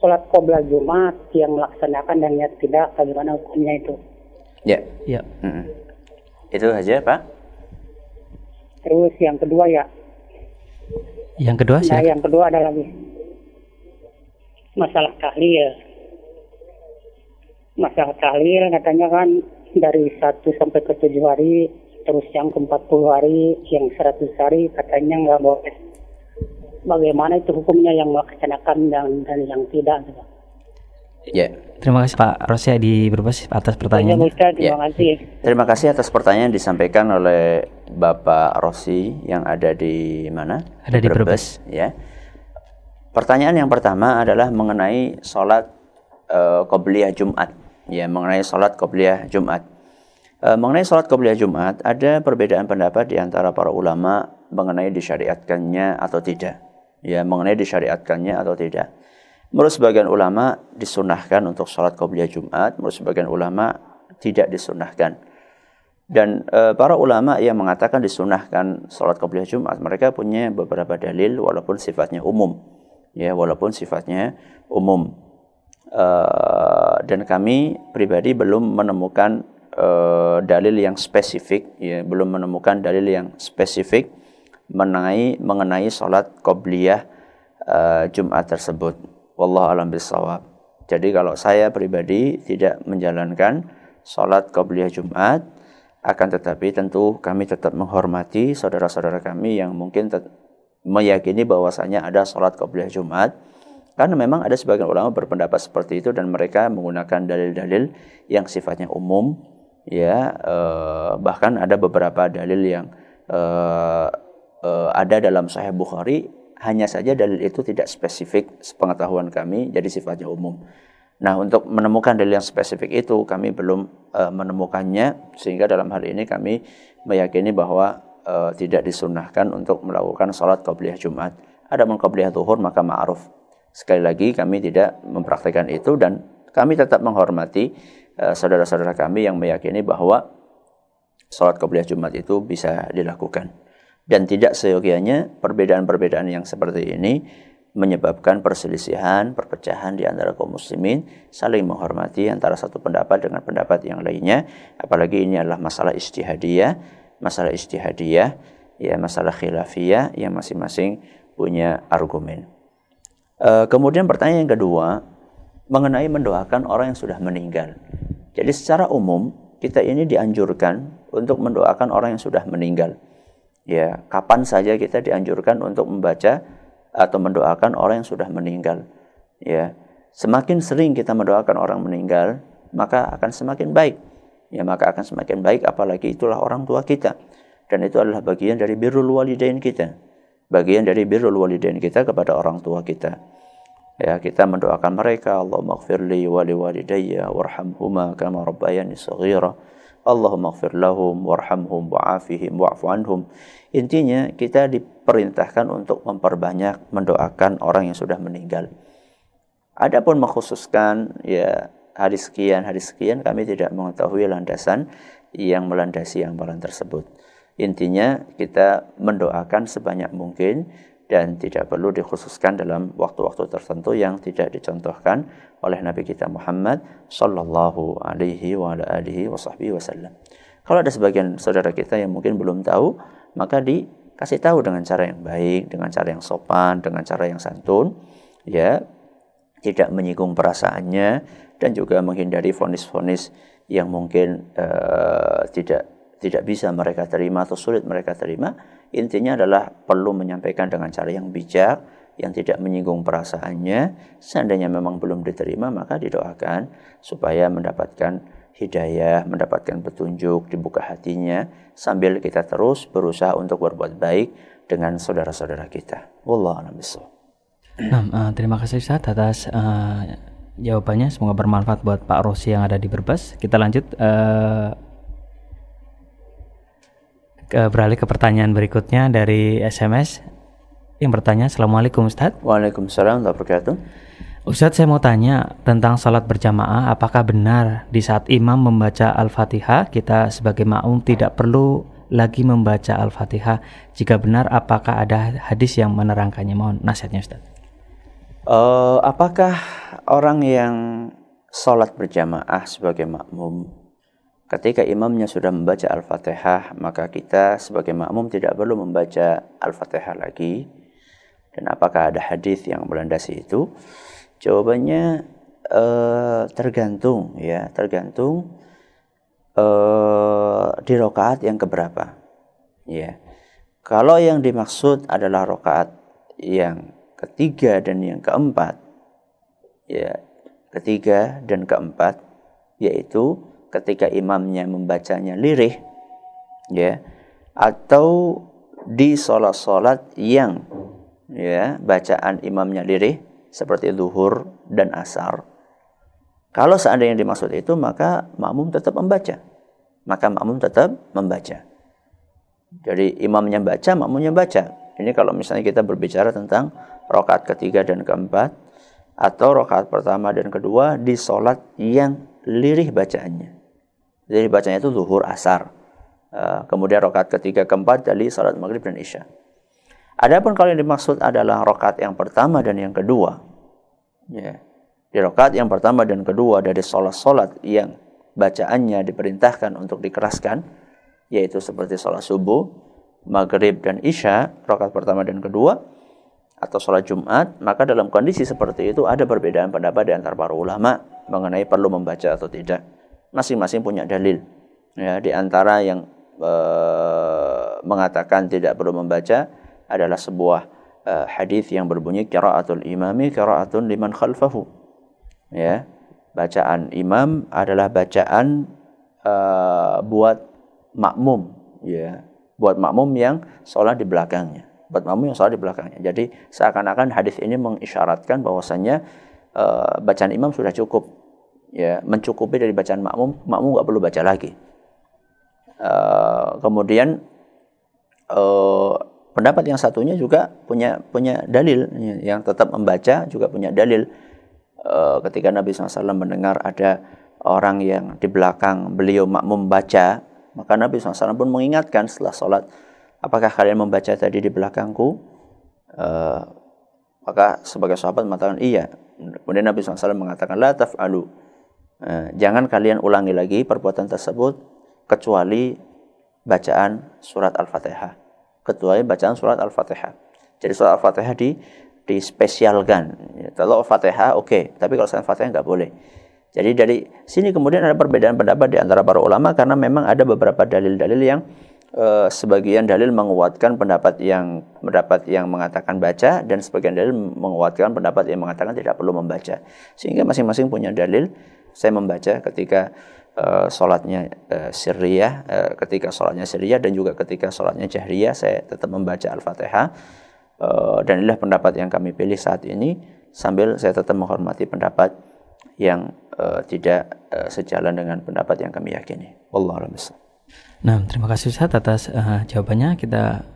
sholat qobla Jumat yang melaksanakan dan yang tidak, bagaimana hukumnya itu? Ya, ya. Mm-hmm. Itu aja Pak. Terus yang kedua ya. Yang kedua silakan. Nah, yang kedua ada lagi masalah tahlil. Masalah tahlil katanya kan dari 1 sampai ke 7 hari, terus yang ke 40 hari, yang 100 hari katanya nggak boleh. Bagaimana itu hukumnya yang melaksanakan dan yang tidak? Ya, yeah. Terima kasih Pak Rosya di Brebes atas pertanyaan. Terima kasih atas pertanyaan yang disampaikan oleh Bapak Rosy yang ada di mana? Ada di Brebes. Ya. Pertanyaan yang pertama adalah mengenai sholat qobliyah Jumat. Ya, mengenai sholat qobliyah Jumat. Mengenai sholat qobliyah Jumat ada perbedaan pendapat di antara para ulama mengenai disyariatkannya atau tidak. Ya, mengenai disyariatkannya atau tidak. Menurut sebagian ulama disunahkan untuk sholat qobliyah Jumat, menurut sebagian ulama tidak disunahkan. Dan para ulama yang mengatakan disunahkan sholat qobliyah Jumat, mereka punya beberapa dalil walaupun sifatnya umum. Ya, walaupun sifatnya umum. Dan kami pribadi belum menemukan dalil yang spesifik, ya, belum menemukan dalil yang spesifik mengenai sholat qobliyah Jumat tersebut. Wallahu a'lam bishawab. Jadi kalau saya pribadi tidak menjalankan sholat qobliyah Jumat, akan tetapi tentu kami tetap menghormati saudara-saudara kami yang mungkin meyakini bahwasanya ada sholat qobliyah Jumat, karena memang ada sebagian ulama berpendapat seperti itu dan mereka menggunakan dalil-dalil yang sifatnya umum, ya, bahkan ada beberapa dalil yang ada dalam Sahih Bukhari, hanya saja dalil itu tidak spesifik sepengetahuan kami, jadi sifatnya umum. Nah, untuk menemukan dalil yang spesifik itu kami belum menemukannya, sehingga dalam hal ini kami meyakini bahwa tidak disunahkan untuk melakukan sholat qobliyah Jumat. Adapun qobliyah zuhur maka ma'ruf. Sekali lagi kami tidak mempraktikkan itu dan kami tetap menghormati saudara-saudara kami yang meyakini bahwa sholat qobliyah Jumat itu bisa dilakukan. Dan tidak seyogianya perbedaan-perbedaan yang seperti ini menyebabkan perselisihan, perpecahan di antara kaum muslimin, saling menghormati antara satu pendapat dengan pendapat yang lainnya. Apalagi ini adalah masalah ijtihadiyah, ya, masalah khilafiyah yang masing-masing punya argumen. Kemudian pertanyaan yang kedua mengenai mendoakan orang yang sudah meninggal. Jadi secara umum kita ini dianjurkan untuk mendoakan orang yang sudah meninggal. Ya, kapan saja kita dianjurkan untuk membaca atau mendoakan orang yang sudah meninggal. Ya, semakin sering kita mendoakan orang meninggal, maka akan semakin baik. Ya, maka akan semakin baik, apalagi itulah orang tua kita. Dan itu adalah bagian dari birrul walidain kita. Bagian dari birrul walidain kita kepada orang tua kita. Ya, kita mendoakan mereka, Allahumma ighfirli wa liwalidayya warhamhuma kama rabbayani shaghira. Allahumma ighfir lahum warhamhum wa'afihim wa'fu anhum. Intinya kita diperintahkan untuk memperbanyak mendoakan orang yang sudah meninggal. Adapun mengkhususkan ya hari sekian kami tidak mengetahui landasan yang melandasi amalan tersebut. Intinya kita mendoakan sebanyak mungkin dan tidak perlu dikhususkan dalam waktu-waktu tertentu yang tidak dicontohkan oleh Nabi kita Muhammad sallallahu alaihi wa ala alihi wasahbihi wasallam. Kalau ada sebagian saudara kita yang mungkin belum tahu, maka dikasih tahu dengan cara yang baik, dengan cara yang sopan, dengan cara yang santun, ya, tidak menyinggung perasaannya dan juga menghindari vonis-vonis yang mungkin tidak bisa mereka terima atau sulit mereka terima. Intinya adalah perlu menyampaikan dengan cara yang bijak, yang tidak menyinggung perasaannya. Seandainya memang belum diterima, maka didoakan supaya mendapatkan hidayah, mendapatkan petunjuk, dibuka hatinya, sambil kita terus berusaha untuk berbuat baik dengan saudara-saudara kita. Wallahu a'lam bishawab. Terima kasih Ustaz atas jawabannya. Semoga bermanfaat buat Pak Rosi yang ada di Brebes. Kita lanjut beralih ke pertanyaan berikutnya dari SMS yang bertanya, Assalamualaikum Ustaz. Waalaikumsalam warahmatullahi wabarakatuh. Ustaz, saya mau tanya tentang salat berjamaah. Apakah benar di saat imam membaca Al-Fatihah kita sebagai makmum tidak perlu lagi membaca Al-Fatihah? Jika benar, apakah ada hadis yang menerangkannya? Mohon nasihatnya Ustaz. Apakah orang yang salat berjamaah sebagai makmum ketika imamnya sudah membaca Al-Fatihah, maka kita sebagai makmum tidak perlu membaca Al-Fatihah lagi? Dan apakah ada hadis yang melandasi itu? Jawabannya tergantung, ya, tergantung di rakaat yang keberapa. Ya, kalau yang dimaksud adalah rakaat yang ketiga dan yang keempat, ya, ketiga dan keempat, yaitu ketika imamnya membacanya lirih, ya, atau di solat-solat yang, ya, bacaan imamnya lirih seperti zuhur dan asar. Kalau seandainya dimaksud itu, maka makmum tetap membaca. Jadi imamnya baca, makmumnya baca. Ini kalau misalnya kita berbicara tentang rakaat ketiga dan keempat atau rakaat pertama dan kedua di solat yang lirih bacaannya. Jadi bacanya itu zuhur, asar, kemudian rakaat ketiga, keempat dari salat maghrib dan isya. Adapun kalau yang dimaksud adalah rakaat yang pertama dan yang kedua, ya, di rakaat yang pertama dan kedua dari salat-salat yang bacaannya diperintahkan untuk dikeraskan, yaitu seperti salat subuh, maghrib dan isya, rakaat pertama dan kedua, atau salat Jumat, maka dalam kondisi seperti itu ada perbedaan pendapat di antara para ulama mengenai perlu membaca atau tidak. Masing-masing punya dalil, ya. Di antara yang mengatakan tidak perlu membaca adalah sebuah hadis yang berbunyi qiraatul imami qiraatun liman khalfahu, ya, bacaan imam adalah bacaan buat makmum, ya, buat makmum yang sholat di belakangnya, jadi seakan-akan hadis ini mengisyaratkan bahwasannya bacaan imam sudah cukup, ya, mencukupi dari bacaan makmum, makmum nggak perlu baca lagi. Kemudian pendapat yang satunya juga punya dalil, yang tetap membaca juga punya dalil. Ketika Nabi SAW mendengar ada orang yang di belakang beliau makmum baca, maka Nabi SAW pun mengingatkan setelah sholat, apakah kalian membaca tadi di belakangku? Maka sebagai sahabat mengatakan iya. Kemudian Nabi SAW mengatakan la taf'alu, jangan kalian ulangi lagi perbuatan tersebut kecuali bacaan surat Al-Fatihah. Kecuali bacaan surat Al-Fatihah. Jadi surat Al-Fatihah dispesialkan, ya, Kalau Fatihah oke, okay. Tapi kalau selain Fatihah nggak boleh. Jadi dari sini kemudian ada perbedaan pendapat di antara para ulama karena memang ada beberapa dalil-dalil yang sebagian dalil menguatkan pendapat yang mengatakan baca dan sebagian dalil menguatkan pendapat yang mengatakan tidak perlu membaca. Sehingga masing-masing punya dalil. Saya membaca ketika sholatnya sirriyah, ketika sholatnya sirriyah dan juga ketika sholatnya jahriyah saya tetap membaca Al-Fatihah. Dan inilah pendapat yang kami pilih saat ini sambil saya tetap menghormati pendapat yang tidak sejalan dengan pendapat yang kami yakini. Wallahu a'lam. Nah, terima kasih Ustaz atas jawabannya. Kita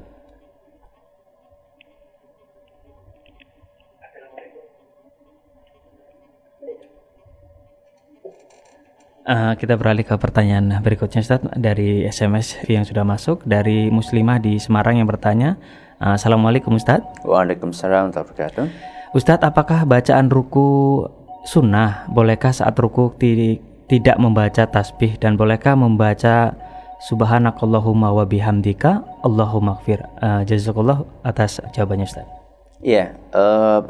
kita beralih ke pertanyaan berikutnya Ustaz dari SMS yang sudah masuk dari Muslimah di Semarang yang bertanya, Assalamualaikum Ustaz. Waalaikumsalam warahmatullahi wabarakatuh. Ustaz, apakah bacaan ruku sunnah? Bolehkah saat ruku tidak membaca tasbih dan bolehkah membaca subhanakallahumma wa bihamdika Allahummaghfir? Jazakallah atas jawabannya Ustaz. Iya,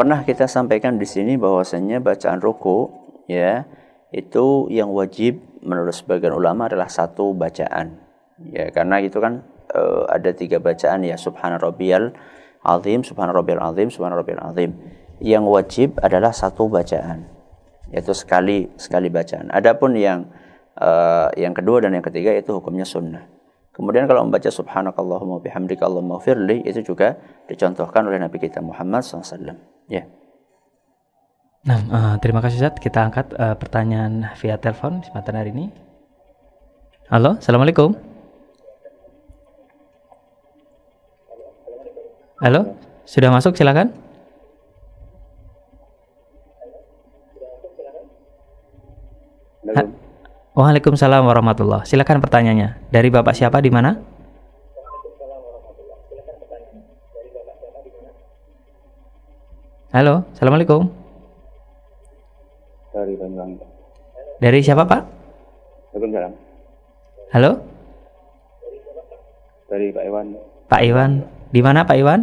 pernah kita sampaikan di sini bahwasannya bacaan ruku ya itu yang wajib menurut sebagian ulama adalah satu bacaan ya, karena itu kan ada tiga bacaan ya, Subhanarabbiyal azim, Subhanarabbiyal azim, Subhanarabbiyal azim. Yang wajib adalah satu bacaan yaitu sekali bacaan. Adapun yang kedua dan yang ketiga itu hukumnya sunnah. Kemudian kalau membaca subhanakallahumma bihamdika Allahummaghfirli itu juga dicontohkan oleh Nabi kita Muhammad SAW ya. Nah, terima kasih Ustaz. Kita angkat pertanyaan via telepon kesempatan hari ini. Halo, Assalamualaikum. Halo, sudah masuk silakan. Waalaikumsalam warahmatullahi. Silakan pertanyaannya. Dari Bapak siapa di mana? Halo, Assalamualaikum. Dari siapa Pak? Waalaikumsalam. Halo? Dari Pak Iwan. Pak Iwan, di mana Pak Iwan?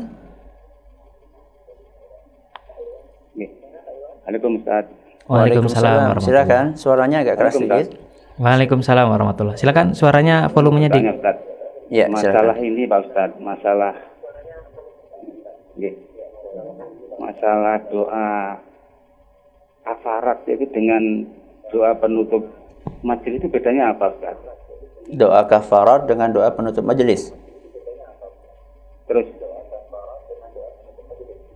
Nih. Waalaikumsalam. Waalaikumsalam. Silakan, suaranya agak keras sedikit. Waalaikumsalam warahmatullahi. Silakan, suaranya volumenya di. Ya, masalah silakan. Ini Pak Ustaz, masalah. Nggih. Masalah doa kafarat itu dengan doa penutup majelis itu bedanya apa Ustaz? Doa kafarat dengan doa penutup majelis. Terus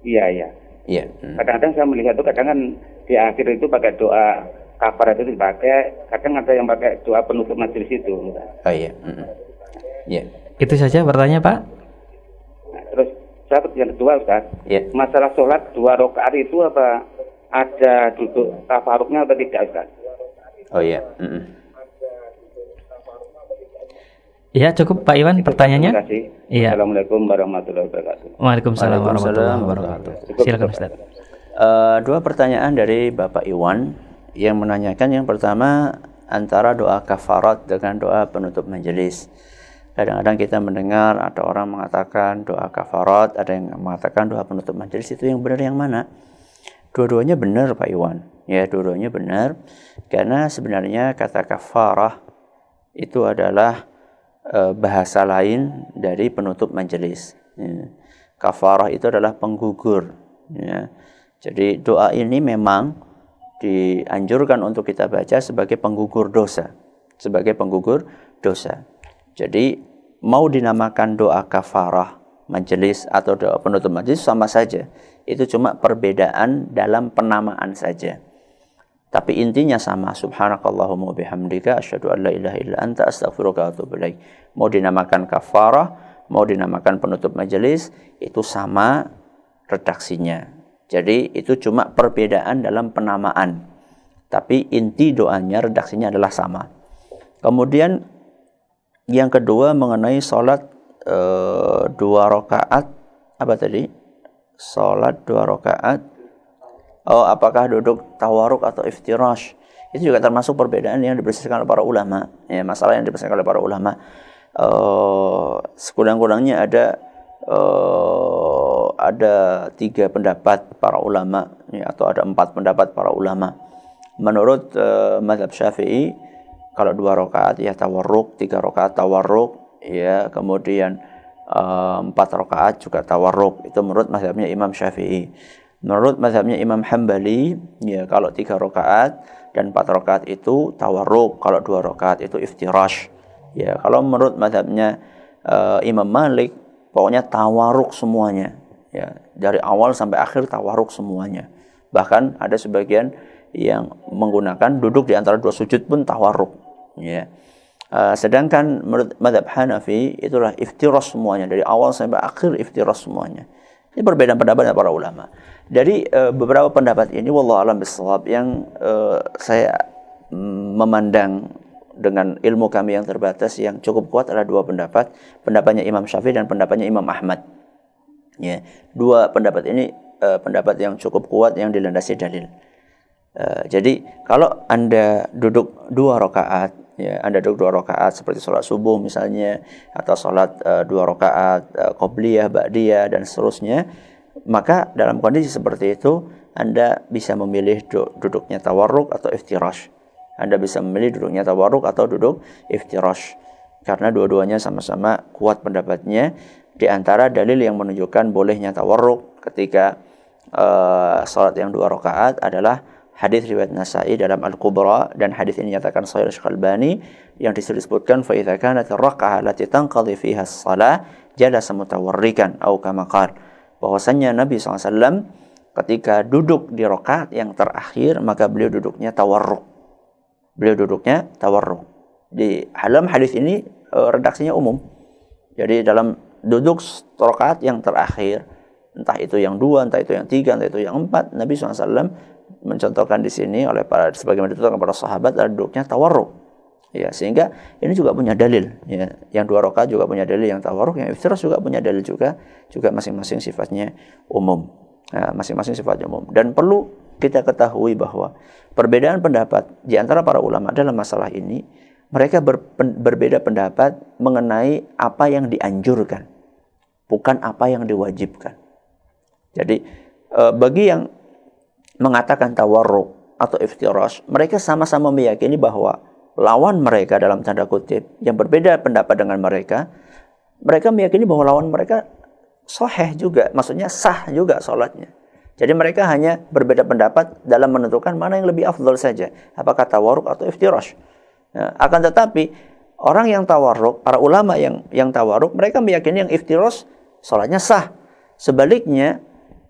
iya. Iya. Kadang-kadang saya melihat itu kadang kan di akhir itu pakai doa kafarat itu dipakai, kadang ada yang pakai doa penutup majelis itu. Oh iya. Iya. Itu saja bertanya Pak. Nah, terus saya yang kedua Ustaz. Iya. Masalah sholat 2 rakaat itu apa? Ada duduk tafaruknya atau tidak Ustaz? Oh iya. Ya cukup Pak Iwan pertanyaannya. Terima kasih. Iya. Assalamualaikum warahmatullahi wabarakatuh. Waalaikumsalam warahmatullahi wabarakatuh. Silakan Ustaz. Dua pertanyaan dari Bapak Iwan yang menanyakan yang pertama antara doa kafarat dengan doa penutup majelis. Kadang-kadang kita mendengar ada orang mengatakan doa kafarat, ada yang mengatakan doa penutup majelis, itu yang benar yang mana? Dua-duanya benar Pak Iwan, ya dua-duanya benar, karena sebenarnya kata kafarah itu adalah bahasa lain dari penutup majelis. Ya. Kafarah itu adalah penggugur. Ya. Jadi doa ini memang dianjurkan untuk kita baca sebagai penggugur dosa, Jadi mau dinamakan doa kafarah majelis atau doa penutup majelis sama saja. Itu cuma perbedaan dalam penamaan saja. Tapi intinya sama, subhanakallahumma bihamdika asyhadu an la ilaha illa anta astaghfiruka wa atubu ilaik. Mau dinamakan kafarah, mau dinamakan penutup majelis, itu sama redaksinya. Jadi itu cuma perbedaan dalam penamaan. Tapi inti doanya redaksinya adalah sama. Kemudian yang kedua mengenai salat 2 rakaat apa tadi? Salat 2 rakaat. Oh, apakah duduk tawaruk atau iftirash? Itu juga termasuk perbedaan yang diperselisihkan oleh para ulama. Ya, masalah yang diperselisihkan oleh para ulama. Sekurang-kurangnya ada ada 3 pendapat para ulama ya, atau ada 4 pendapat para ulama. Menurut mazhab Syafi'i, kalau 2 rakaat ya tawarruk, 3 rakaat tawarruk ya, kemudian 4 rakaat juga tawarruk. Itu menurut mazhabnya Imam Syafi'i. Menurut mazhabnya Imam Hambali ya, kalau 3 rakaat dan 4 rakaat itu tawarruk, kalau 2 rakaat itu iftirash. Ya, kalau menurut mazhabnya Imam Malik, pokoknya tawarruk semuanya. Ya, dari awal sampai akhir tawarruk semuanya. Bahkan ada sebagian yang menggunakan duduk di antara 2 sujud pun tawarruk. Ya. Sedangkan menurut mazhab Hanafi itulah iftiras semuanya, dari awal sampai akhir iftiras semuanya. Ini perbedaan pendapat para ulama. Dari beberapa pendapat ini wallahu a'lam bishawab, yang saya memandang dengan ilmu kami yang terbatas yang cukup kuat adalah 2 pendapat, pendapatnya Imam Syafi'i dan pendapatnya Imam Ahmad. Ya, 2 pendapat ini pendapat yang cukup kuat yang dilandasi dalil. Jadi kalau Anda duduk 2 rakaat ya, Anda duduk 2 rakaat seperti sholat subuh misalnya, atau sholat 2 rakaat qobliyah, ba'diyah dan seterusnya, maka dalam kondisi seperti itu Anda bisa memilih duduknya tawarruk atau iftirash. Anda bisa memilih duduknya tawarruk atau duduk iftirash, karena dua-duanya sama-sama kuat pendapatnya. Di antara dalil yang menunjukkan bolehnya tawarruk ketika sholat yang 2 rakaat adalah hadis riwayat Nasa'i dalam Al-Kubra, dan hadis ini nyatakan Sahih Al-Albani, yang disebutkan fa idza kanat ar-raka'ah allati tanqadhi fiha as-shalah jalasa mutawarrikan au kama qala, bahwasanya Nabi SAW ketika duduk di rakaat yang terakhir maka beliau duduknya tawarruk. Di dalam hadis ini redaksinya umum. Jadi dalam duduk rakaat yang terakhir, entah itu yang 2, entah itu yang 3, entah itu yang 4, Nabi SAW mencontohkan di sini oleh para sebagaimana dituturkan kepada sahabat adalah duduknya tawarruk. Ya, sehingga ini juga punya dalil ya. Yang 2 rakaat juga punya dalil yang tawarruk, yang iftiras juga punya dalil juga masing-masing sifatnya umum. Nah, masing-masing sifatnya umum. Dan perlu kita ketahui bahwa perbedaan pendapat di antara para ulama dalam masalah ini, mereka berbeda pendapat mengenai apa yang dianjurkan, bukan apa yang diwajibkan. Jadi bagi yang mengatakan tawarruk atau iftirash, mereka sama-sama meyakini bahwa lawan mereka, dalam tanda kutip, yang berbeda pendapat dengan mereka meyakini bahwa lawan mereka sahih juga, maksudnya sah juga sholatnya. Jadi mereka hanya berbeda pendapat dalam menentukan mana yang lebih afdal saja, apakah tawarruk atau iftirash. Nah, akan tetapi orang yang tawarruk, para ulama yang tawarruk, mereka meyakini yang iftirash sholatnya sah. Sebaliknya,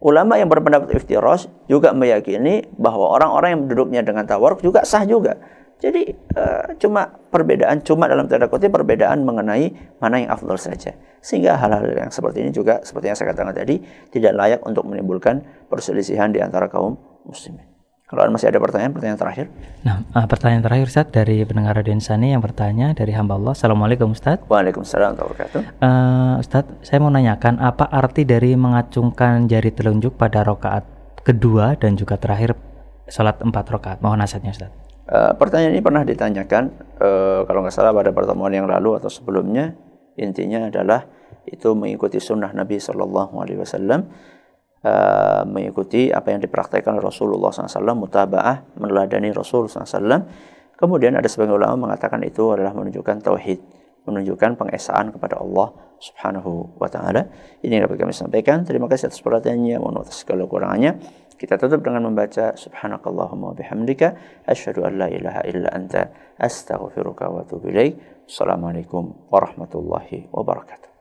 ulama yang berpendapat iftirash juga meyakini bahwa orang-orang yang duduknya dengan tawarruk juga sah juga. Jadi cuma perbedaan dalam tanda kutip perbedaan mengenai mana yang afdal saja. Sehingga hal-hal yang seperti ini juga seperti yang saya katakan tadi tidak layak untuk menimbulkan perselisihan di antara kaum muslimin. Kalau masih ada pertanyaan terakhir. Nah, pertanyaan terakhir Ustaz dari pendengar Radio Insani yang bertanya dari hamba Allah. Assalamualaikum Ustaz. Waalaikumsalam warahmatullahi wabarakatuh. Ustaz, saya mau nanyakan apa arti dari mengacungkan jari telunjuk pada rakaat kedua dan juga terakhir salat 4 rakaat. Mohon nasihatnya Ustaz. Pertanyaan ini pernah ditanyakan kalau nggak salah pada pertemuan yang lalu atau sebelumnya. Intinya adalah itu mengikuti sunnah Nabi SAW, mengikuti apa yang dipraktikkan Rasulullah SAW, mutaba'ah, meneladani Rasulullah SAW. Kemudian ada sebagian ulama mengatakan itu adalah menunjukkan tauhid, menunjukkan pengesaan kepada Allah Subhanahu wa ta'ala. Ini yang dapat kami sampaikan. Terima kasih atas perhatiannya, mohon atas segala kurangannya. Kita tutup dengan membaca subhanakallahumma bihamdika asyhadu an la ilaha illa anta astaghfiruka wa atubu ilaik. Assalamualaikum warahmatullahi wabarakatuh.